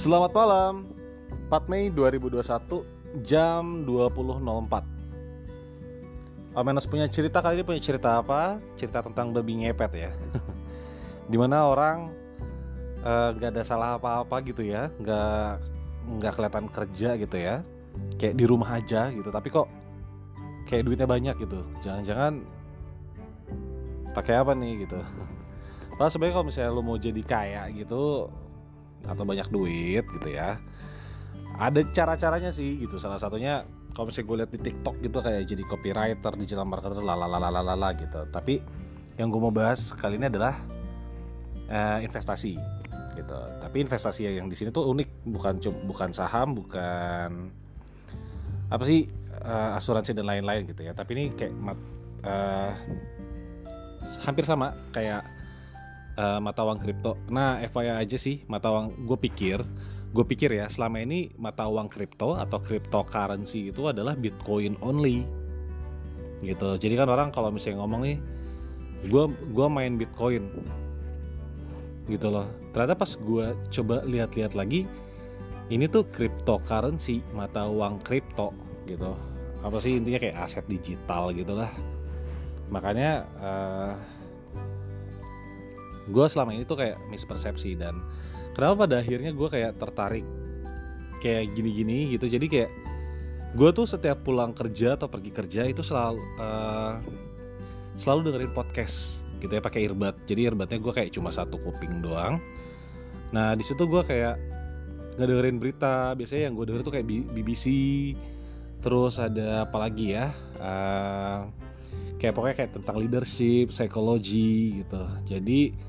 Selamat malam, 4 Mei 2021 jam 20.04. Almenas punya cerita kali ini, punya cerita apa? Cerita tentang babi ngepet ya. Dimana orang gak ada salah apa-apa gitu ya, gak kelihatan kerja gitu ya, kayak di rumah aja gitu, tapi kok kayak duitnya banyak gitu. Jangan-jangan pakai apa nih gitu. Padahal sebenarnya kalau misalnya lo mau jadi kaya gitu atau banyak duit gitu ya, ada cara-caranya sih gitu. Salah satunya kalau misalnya gue lihat di TikTok gitu, kayak jadi copywriter, digital marketer, lalalalalala gitu. Tapi yang gue mau bahas kali ini adalah investasi gitu. Tapi investasi yang di sini tuh unik, bukan saham, bukan apa sih, asuransi dan lain-lain gitu ya. Tapi ini kayak hampir sama kayak mata uang kripto. Nah, FYI aja sih, mata uang gue pikir ya, selama ini mata uang kripto atau cryptocurrency itu adalah Bitcoin only gitu. Jadi kan orang kalau misalnya ngomong nih, gue main Bitcoin gitu loh. Ternyata pas gue coba lihat-lihat lagi, ini tuh cryptocurrency, mata uang kripto gitu. Apa sih intinya, kayak aset digital gitu lah. Makanya gue selama ini tuh kayak mispersepsi, dan kenapa pada akhirnya gue kayak tertarik kayak gini-gini gitu. Jadi kayak gue tuh setiap pulang kerja atau pergi kerja itu selalu dengerin podcast gitu ya, pakai earbud. Jadi earbudnya gue kayak cuma satu kuping doang. Nah di situ gue kayak nggak dengerin berita. Biasanya yang gue denger tuh kayak BBC, terus ada apa lagi ya, kayak pokoknya kayak tentang leadership, psikologi gitu. Jadi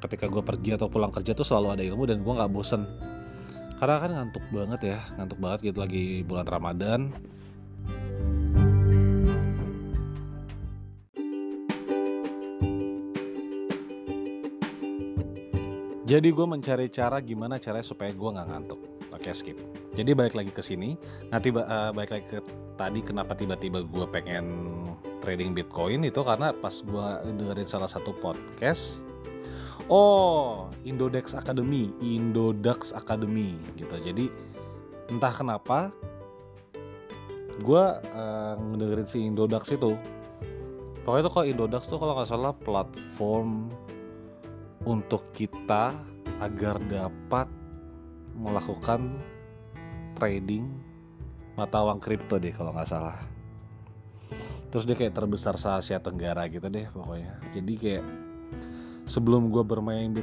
ketika gue pergi atau pulang kerja tuh selalu ada ilmu, dan gue gak bosen. Karena kan ngantuk banget gitu, lagi bulan Ramadan. Jadi gue mencari cara gimana caranya supaya gue gak ngantuk. Oke, skip. Jadi balik lagi ke sini. Balik lagi ke tadi, kenapa tiba-tiba gue pengen trading Bitcoin itu karena pas gue dengerin salah satu podcast. Oh, Indodax Academy gitu. Jadi entah kenapa gue ngedengerin si Indodax itu. Pokoknya tuh kalau Indodax tuh kalau nggak salah platform untuk kita agar dapat melakukan trading mata uang kripto deh kalau nggak salah. Terus dia kayak terbesar se-Asia Tenggara gitu deh pokoknya. Jadi kayak sebelum gue bermain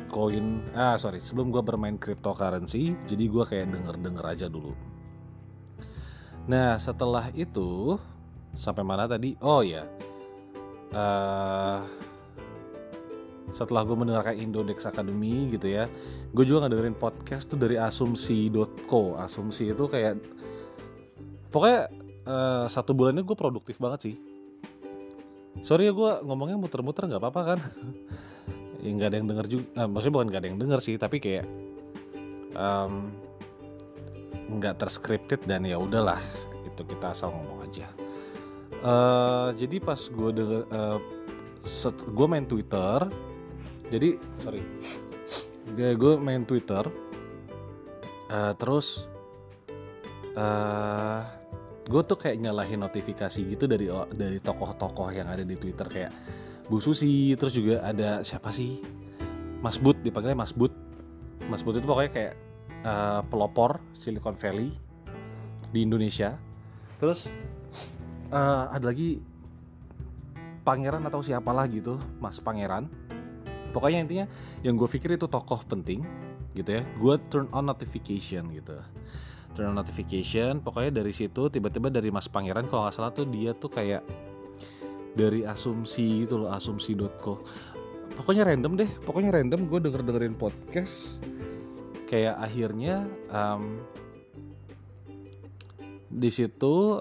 cryptocurrency, jadi gue kayak denger aja dulu. Nah setelah itu sampai mana tadi? Oh ya, setelah gue mendengarkan Indodax Academy gitu ya, gue juga ngedengerin podcast tuh dari Asumsi.co. Asumsi itu kayak pokoknya satu bulannya gue produktif banget sih. Sorry ya gue ngomongnya muter-muter, gak apa-apa kan. Ya gak ada yang denger juga, maksudnya bukan gak ada yang denger sih, tapi kayak gak terscripted, dan ya udahlah gitu, kita asal ngomong aja. Jadi pas gue denger, gue main Twitter. Jadi gue main Twitter, terus gue tuh kayak nyalahin notifikasi gitu dari tokoh-tokoh yang ada di Twitter, kayak Bu Susi, terus juga ada siapa sih, Mas Bud, dipanggilnya Mas Bud. Mas Bud itu pokoknya kayak pelopor Silicon Valley di Indonesia. Terus ada lagi Pangeran atau siapa lah gitu, Mas Pangeran. Pokoknya intinya yang gue pikir itu tokoh penting gitu ya. Gue turn on notification. Pokoknya dari situ tiba-tiba dari Mas Pangeran kalau gak salah tuh, dia tuh kayak dari Asumsi gitu loh, asumsi.co. Pokoknya random gue dengerin podcast. Kayak akhirnya di situ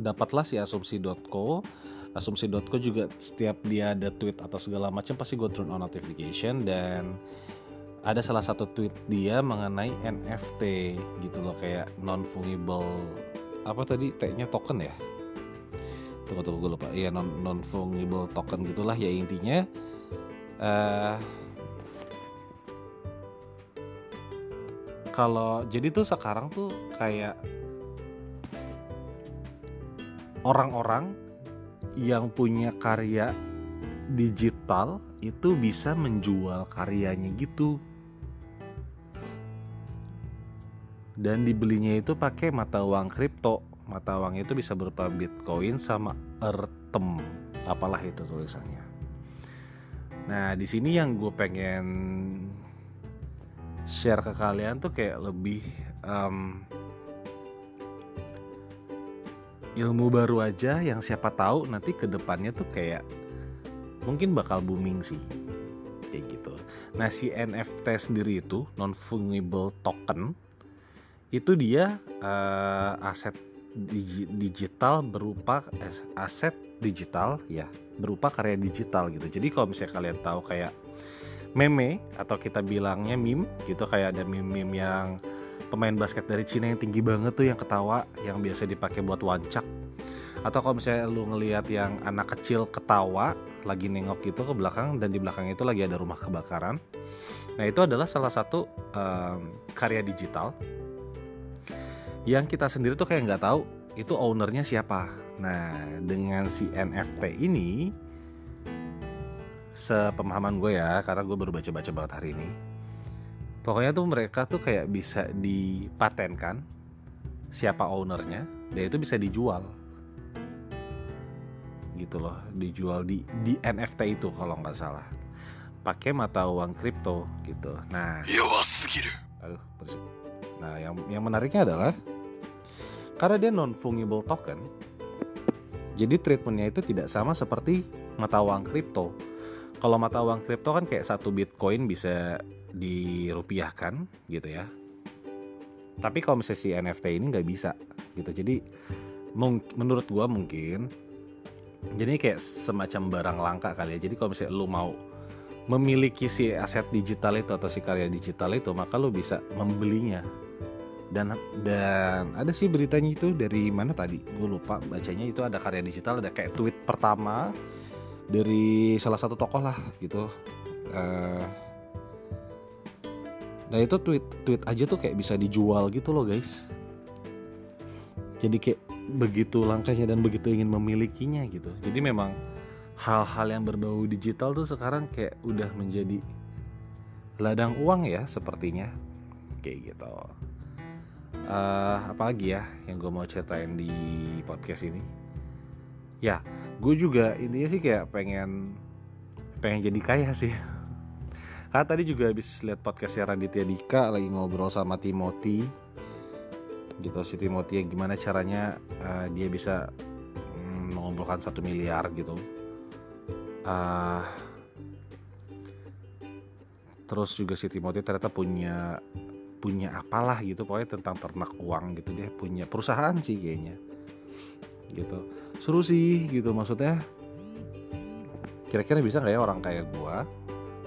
dapatlah si asumsi.co juga. Setiap dia ada tweet atau segala macam pasti gue turn on notification, dan ada salah satu tweet dia mengenai NFT gitu loh, kayak non-fungible apa tadi T-nya, token ya, tunggu gue lupa ya, non-fungible token gitulah ya. Intinya kalau jadi tuh sekarang tuh kayak orang-orang yang punya karya digital itu bisa menjual karyanya gitu, dan dibelinya itu pakai mata uang kripto. Mata uang itu bisa berupa Bitcoin sama Ethereum, apalah itu tulisannya. Nah, di sini yang gue pengen share ke kalian tuh kayak lebih ilmu baru aja yang siapa tahu nanti kedepannya tuh kayak mungkin bakal booming sih, kayak gitu. Nah, si NFT sendiri itu non-fungible token. Itu dia aset digital berupa aset digital ya, berupa karya digital gitu. Jadi kalau misalnya kalian tahu kayak meme atau kita bilangnya meme gitu, kayak ada meme-meme yang pemain basket dari Cina yang tinggi banget tuh yang ketawa, yang biasa dipakai buat wancak. Atau kalau misalnya lu ngelihat yang anak kecil ketawa lagi nengok gitu ke belakang dan di belakang itu lagi ada rumah kebakaran. Nah, itu adalah salah satu karya digital yang kita sendiri tuh kayak nggak tahu itu ownernya siapa. Nah, dengan si NFT ini, sepemahaman gue ya, karena gue baru baca-baca banget hari ini, pokoknya tuh mereka tuh kayak bisa dipatenkan siapa ownernya, dan itu bisa dijual gitu loh, dijual di NFT itu kalau nggak salah, pakai mata uang kripto gitu. Nah, aduh, bersih. Nah, yang menariknya adalah karena dia non-fungible token, jadi treatmentnya itu tidak sama seperti mata uang kripto. Kalau mata uang kripto kan kayak satu Bitcoin bisa dirupiahkan gitu ya. Tapi kalau misalnya si NFT ini nggak bisa gitu. Jadi menurut gue mungkin jadi kayak semacam barang langka kali ya. Jadi kalau misalnya lu mau memiliki si aset digital itu atau si karya digital itu, maka lu bisa membelinya. Dan ada sih beritanya itu dari mana tadi, gue lupa bacanya. Itu ada karya digital, ada kayak tweet pertama dari salah satu tokoh lah gitu. Nah, itu tweet aja tuh kayak bisa dijual gitu loh guys. Jadi kayak begitu langkahnya dan begitu ingin memilikinya gitu. Jadi memang hal-hal yang berbau digital tuh sekarang kayak udah menjadi ladang uang ya sepertinya, kayak gitu. Apalagi ya yang gue mau ceritain di podcast ini ya. Gue juga intinya sih kayak pengen jadi kaya sih. Karena tadi juga habis lihat podcastnya Raditya Dika lagi ngobrol sama Timothy gitu. Si Timothy yang gimana caranya dia bisa mengumpulkan 1 miliar gitu. Terus juga si Timothy ternyata punya apalah gitu, pokoknya tentang ternak uang gitu. Dia punya perusahaan sih kayaknya gitu. Seru sih gitu, maksudnya kira-kira bisa gak ya orang kayak gua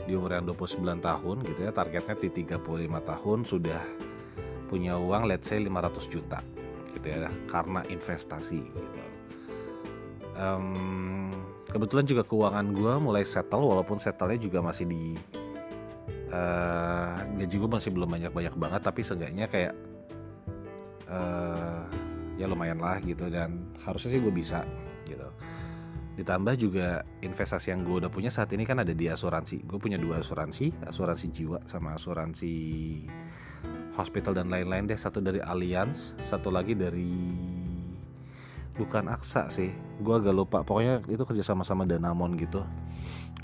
di umur yang 29 tahun gitu ya, targetnya di 35 tahun sudah punya uang let's say 500 juta gitu ya, karena investasi gitu. Kebetulan juga keuangan gue mulai settle, walaupun settlenya juga masih di gaji gue masih belum banyak-banyak banget, tapi seenggaknya kayak ya lumayan lah gitu, dan harusnya sih gue bisa gitu. Ditambah juga investasi yang gue udah punya saat ini kan ada di asuransi. Gue punya 2 asuransi, asuransi jiwa sama asuransi hospital dan lain-lain deh. Satu dari Allianz, satu lagi dari bukan Aksa sih, gue agak lupa. Pokoknya itu kerja sama-sama Danamon gitu.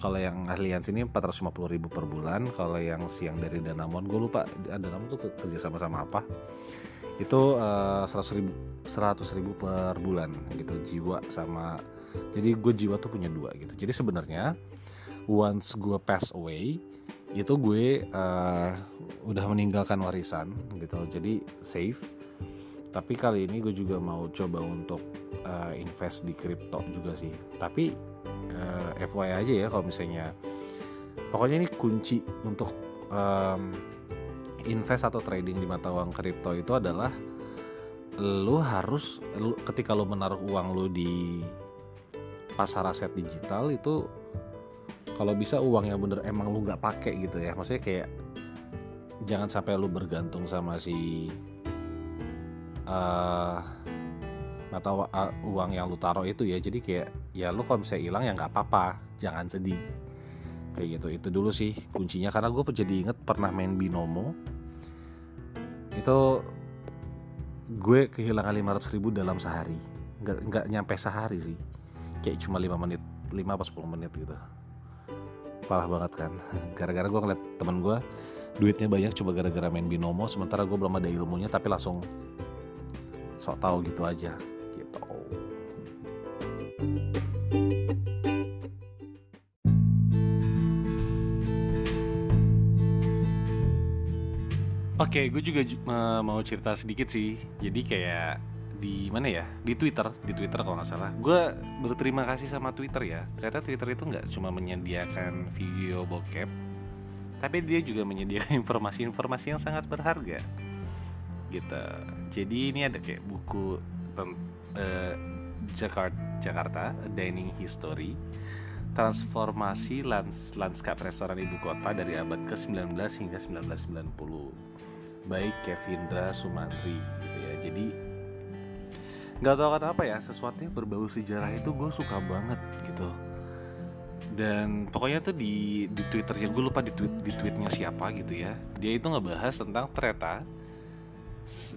Kalau yang Allianz ini 450.000 per bulan. Kalau yang siang dari Danamon, gue lupa Danamon tuh kerja sama-sama apa. Itu 100.000 per bulan gitu. Jiwa sama, jadi gue jiwa tuh punya 2 gitu. Jadi sebenarnya once gue pass away itu gue udah meninggalkan warisan gitu. Jadi safe. Tapi kali ini gue juga mau coba untuk invest di kripto juga sih. Tapi FYI aja ya, kalau misalnya pokoknya ini kunci untuk invest atau trading di mata uang kripto itu adalah lu harus, ketika lu menaruh uang lu di pasar aset digital itu, kalau bisa uang yang bener emang lu nggak pakai gitu ya. Maksudnya kayak jangan sampai lu bergantung sama si atau uang yang lu taruh itu ya. Jadi kayak ya lu kalau misalnya hilang ya nggak apa-apa, jangan sedih kayak gitu. Itu dulu sih kuncinya, karena gue jadi inget pernah main Binomo itu gue kehilangan 500.000 dalam sehari, nggak nyampe sehari sih, kayak cuma 5 atau 10 menit gitu. Parah banget kan, gara-gara gue ngeliat temen gue duitnya banyak coba gara-gara main Binomo, sementara gue belum ada ilmunya tapi langsung sok tahu gitu aja gitu. Oke, gue juga mau cerita sedikit sih. Jadi kayak di mana ya, di Twitter kalau nggak salah. Gue berterima kasih sama Twitter ya. Ternyata Twitter itu nggak cuma menyediakan video bokep, tapi dia juga menyediakan informasi-informasi yang sangat berharga gitu. Jadi ini ada kayak buku Jakarta Dining History, transformasi lanskap restoran ibu kota dari abad ke-19 hingga 1990, by Kevindra Sumantri gitu ya. Jadi nggak tahu kenapa ya, sesuatu yang berbau sejarah itu gue suka banget gitu. Dan pokoknya tuh di Twitter ya, gue lupa di tweetnya siapa gitu ya, dia itu ngebahas tentang ternyata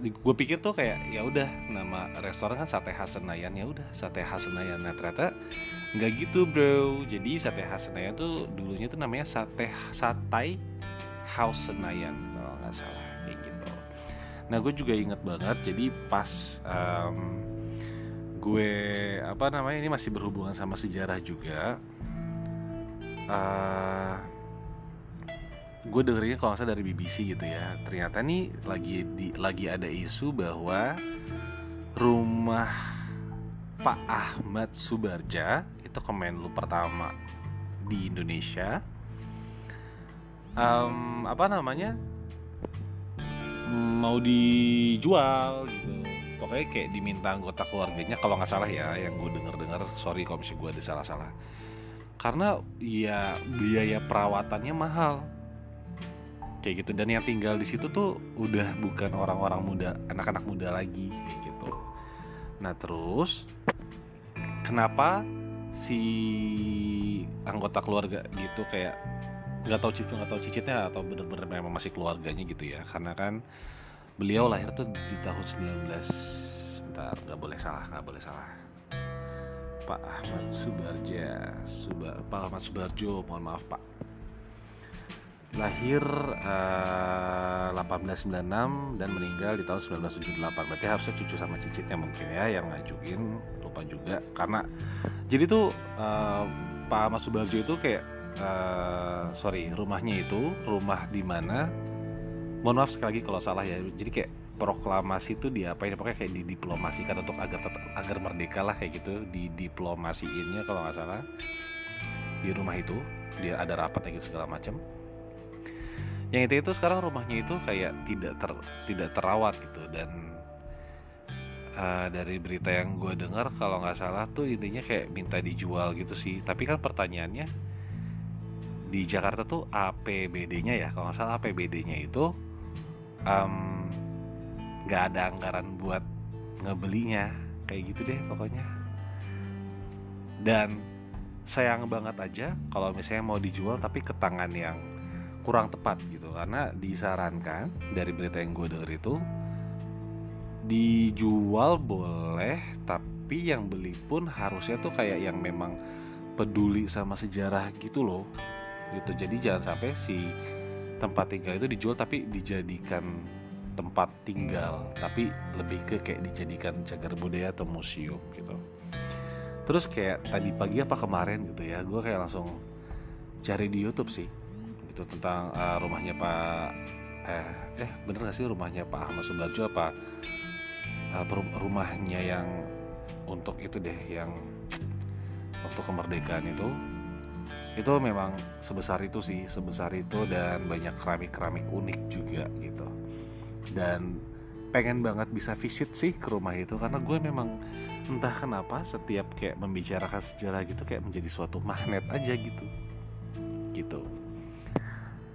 gue pikir tuh kayak ya udah nama restoran kan Sate Khas Senayan, ya udah Sate Khas Senayan. Nah ternyata nggak gitu bro. Jadi Sate Khas Senayan tuh dulunya tuh namanya Satai House Senayan kalau nggak salah kayak gitu. Nah gue juga inget banget, jadi pas gue ini masih berhubungan sama sejarah juga, gue dengerinnya kalau nggak salah dari BBC gitu ya. Ternyata nih lagi ada isu bahwa rumah Pak Ahmad Subarjo itu Kemenlu pertama di Indonesia, mau dijual gitu. Pokoknya kayak diminta anggota keluarganya kalau nggak salah ya, yang gue denger, sorry kalau misalnya gue ada salah-salah, karena ya biaya perawatannya mahal kayak gitu. Dan yang tinggal di situ tuh udah bukan orang-orang muda, anak-anak muda lagi kayak gitu. Nah terus kenapa si anggota keluarga gitu kayak nggak tahu cucu nggak tahu cicitnya atau bener-bener memang masih keluarganya gitu ya, karena kan beliau lahir tuh di tahun 19 bentar, nggak boleh salah Pak Ahmad Subarjo mohon maaf pak, lahir 1896 dan meninggal di tahun 1978. Berarti harusnya cucu sama cicitnya mungkin ya yang ngajuin, lupa juga. Karena jadi tuh Pak Mas Subarjo itu kayak rumahnya itu rumah di mana, mohon maaf sekali lagi kalau salah ya. Jadi kayak proklamasi itu diapain, pokoknya kayak didiplomasikan untuk agar merdeka lah kayak gitu, didiplomasiinnya kalau nggak salah di rumah itu. Dia ada rapatnya gitu segala macam. Yang itu sekarang rumahnya itu kayak tidak terawat gitu. Dan dari berita yang gue dengar kalau nggak salah tuh intinya kayak minta dijual gitu sih. Tapi kan pertanyaannya di Jakarta tuh APBD-nya ya kalau nggak salah, APBD-nya itu nggak ada anggaran buat ngebelinya kayak gitu deh pokoknya. Dan sayang banget aja kalau misalnya mau dijual tapi ke tangan yang kurang tepat gitu, karena disarankan dari berita yang gue denger itu dijual boleh tapi yang beli pun harusnya tuh kayak yang memang peduli sama sejarah gitu loh gitu. Jadi jangan sampai si tempat tinggal itu dijual tapi dijadikan tempat tinggal, tapi lebih ke kayak dijadikan cagar budaya atau museum gitu. Terus kayak tadi pagi apa kemarin gitu ya, gue kayak langsung cari di YouTube sih itu tentang rumahnya Pak bener nggak sih rumahnya Pak Ahmad Subarjo apa rumahnya yang untuk itu deh, yang waktu kemerdekaan itu memang sebesar itu dan banyak keramik unik juga gitu. Dan pengen banget bisa visit sih ke rumah itu, karena gue memang entah kenapa setiap kayak membicarakan sejarah gitu kayak menjadi suatu magnet aja gitu.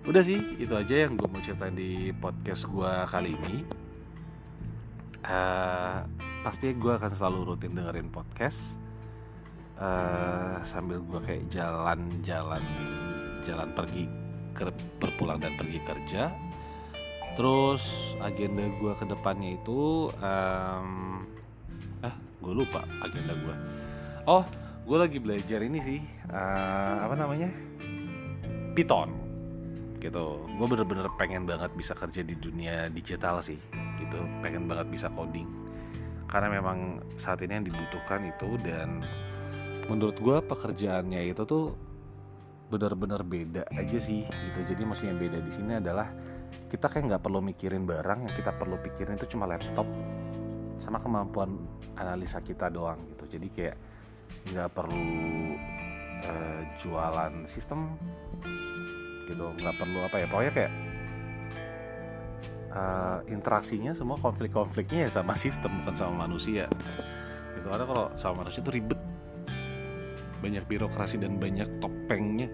Udah sih, itu aja yang gue mau ceritain di podcast gue kali ini. Pastinya gue akan selalu rutin dengerin podcast sambil gue kayak jalan pergi berpulang dan pergi kerja. Terus agenda gue ke depannya itu gue lupa agenda gue. Oh, gue lagi belajar ini sih, Python gitu. Gue bener-bener pengen banget bisa kerja di dunia digital sih gitu, pengen banget bisa coding karena memang saat ini yang dibutuhkan itu. Dan menurut gue pekerjaannya itu tuh bener-bener beda aja sih gitu. Jadi maksudnya beda di sini adalah kita kayak nggak perlu mikirin barang, yang kita perlu pikirin itu cuma laptop sama kemampuan analisa kita doang gitu. Jadi kayak nggak perlu jualan sistem gitu, nggak perlu pokoknya kayak interaksinya semua, konflik-konfliknya ya sama sistem, bukan sama manusia gitu. Karena kalau sama manusia itu ribet, banyak birokrasi dan banyak topengnya.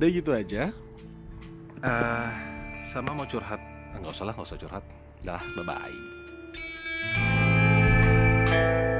Udah gitu aja. Sama mau curhat, nggak usah curhat, dah bye bye.